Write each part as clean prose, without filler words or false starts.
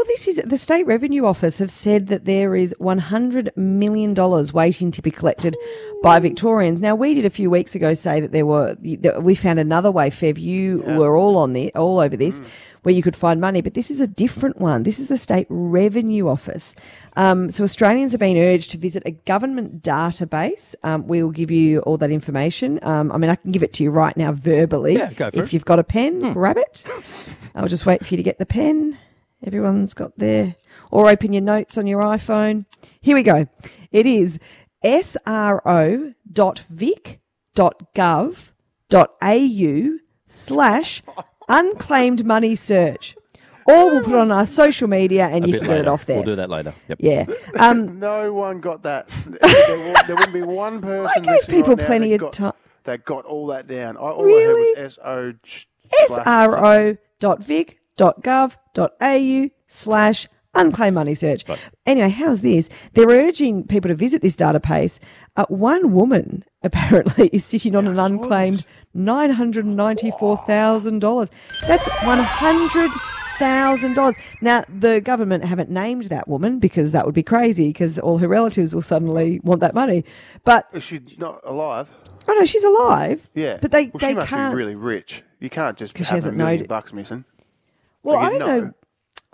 Well, this is the State Revenue Office have said that there is $100 million waiting to be collected by Victorians. Now, we did a few weeks ago say that there were, that we found another way, Fev. You were all over this, where you could find money, but this is a different one. This is the State Revenue Office. So Australians are being urged to visit a government database. We will give you all that information. I mean, I can give it to you right now verbally. Yeah, go for it. If you've got a pen, grab it. I'll just wait for you to get the pen. Everyone's got their... Or open your notes on your iPhone. Here we go. It is sro.vic.gov.au/unclaimed money search. Or we'll put it on our social media and you can get it off there. We'll do that later. Yep. Yeah. No one got that. There wouldn't be one person. I gave people right plenty of time. They got all that down. All I had was sro.vic.gov.au/unclaimed money search. Right. Anyway, how's this? They're urging people to visit this database. One woman apparently is sitting on an unclaimed $994,000. That's $100,000. Now, the government haven't named that woman because that would be crazy because all her relatives will suddenly want that money. But is she not alive? Oh, no, she's alive. Yeah. But they must can't be really rich. You can't just have $1 million missing. Well, I don't know.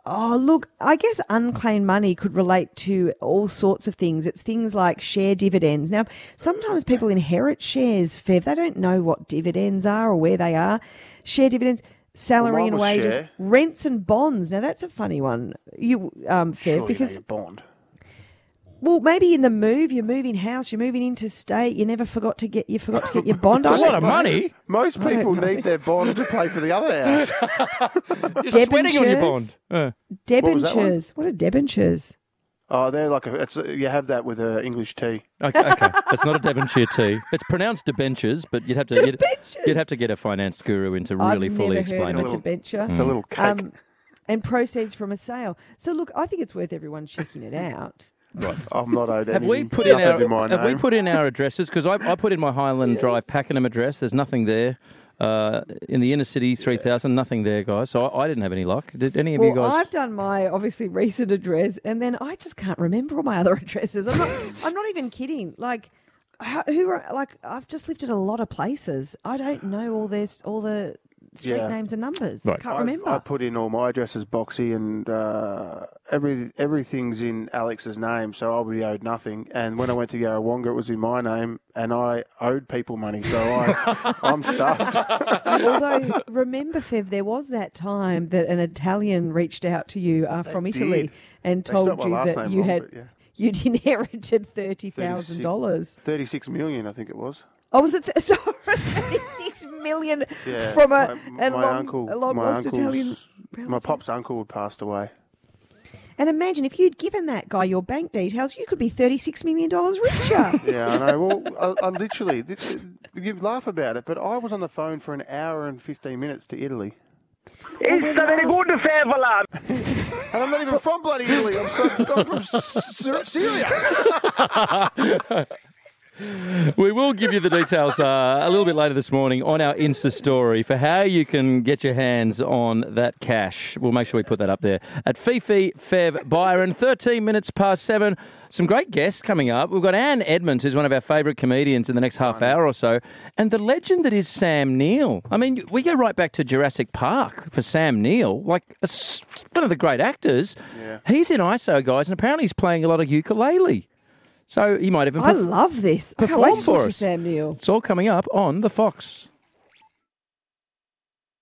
Oh, look, I guess unclaimed money could relate to all sorts of things. It's things like share dividends. Now, sometimes people inherit shares, Fev. They don't know what dividends are or where they are. Share dividends, salary and wages, rents and bonds. Now, that's a funny one, you Fev. Surely because bond. Well, maybe in the move, you're moving house, you're moving interstate, you forgot to get your bond. It's a lot of money. Most people need their bond to pay for the other house. You're sweating on your bond. Debentures. What are debentures? Oh, they're like you have that with an English tea. Okay. It's not a Devonshire tea. It's pronounced debentures, but you'd have to get a finance guru in to really fully explain it. It's a little cake. And proceeds from a sale. So look, I think it's worth everyone checking it out. Right. I'm not owed anything. Have we put in our addresses? Because I put in my Highland Drive Pakenham address. There's nothing there. In the inner city, 3,000, nothing there, guys. So I didn't have any luck. Did any of you guys? Well, I've done my obviously recent address, and then I just can't remember all my other addresses. I'm not even kidding. Like, I've just lived at a lot of places. I don't know all the street names and numbers. Right. Can't remember. I put in all my addresses, Boxy, and everything's in Alex's name, so I'll be owed nothing. And when I went to Yarrawonga, it was in my name, and I owed people money, so I'm stuffed. Although, remember, Fev, there was that time that an Italian reached out to you from Italy and told you that you had you'd inherited $30,000. $36 million, I think it was. Oh, was it $36 million from a long-lost Italian relative? My pop's uncle had passed away. And imagine if you'd given that guy your bank details, you could be $36 million richer. Yeah, I know. Well, I literally, you laugh about it, but I was on the phone for an hour and 15 minutes to Italy. It's very good to favola. And I'm not even from bloody Italy. I'm from Syria. We will give you the details a little bit later this morning on our Insta story for how you can get your hands on that cash. We'll make sure we put that up there at Fifi, Fev, Byron, 13 minutes past 7. Some great guests coming up. We've got Ann Edmonds, who's one of our favourite comedians in the next half hour or so, and the legend that is Sam Neill. I mean, we go right back to Jurassic Park for Sam Neill, like one of the great actors. Yeah. He's in ISO, guys, and apparently he's playing a lot of ukulele. So he might have. I love this. I can't wait to talk to Sam Neill. It's all coming up on The Fox.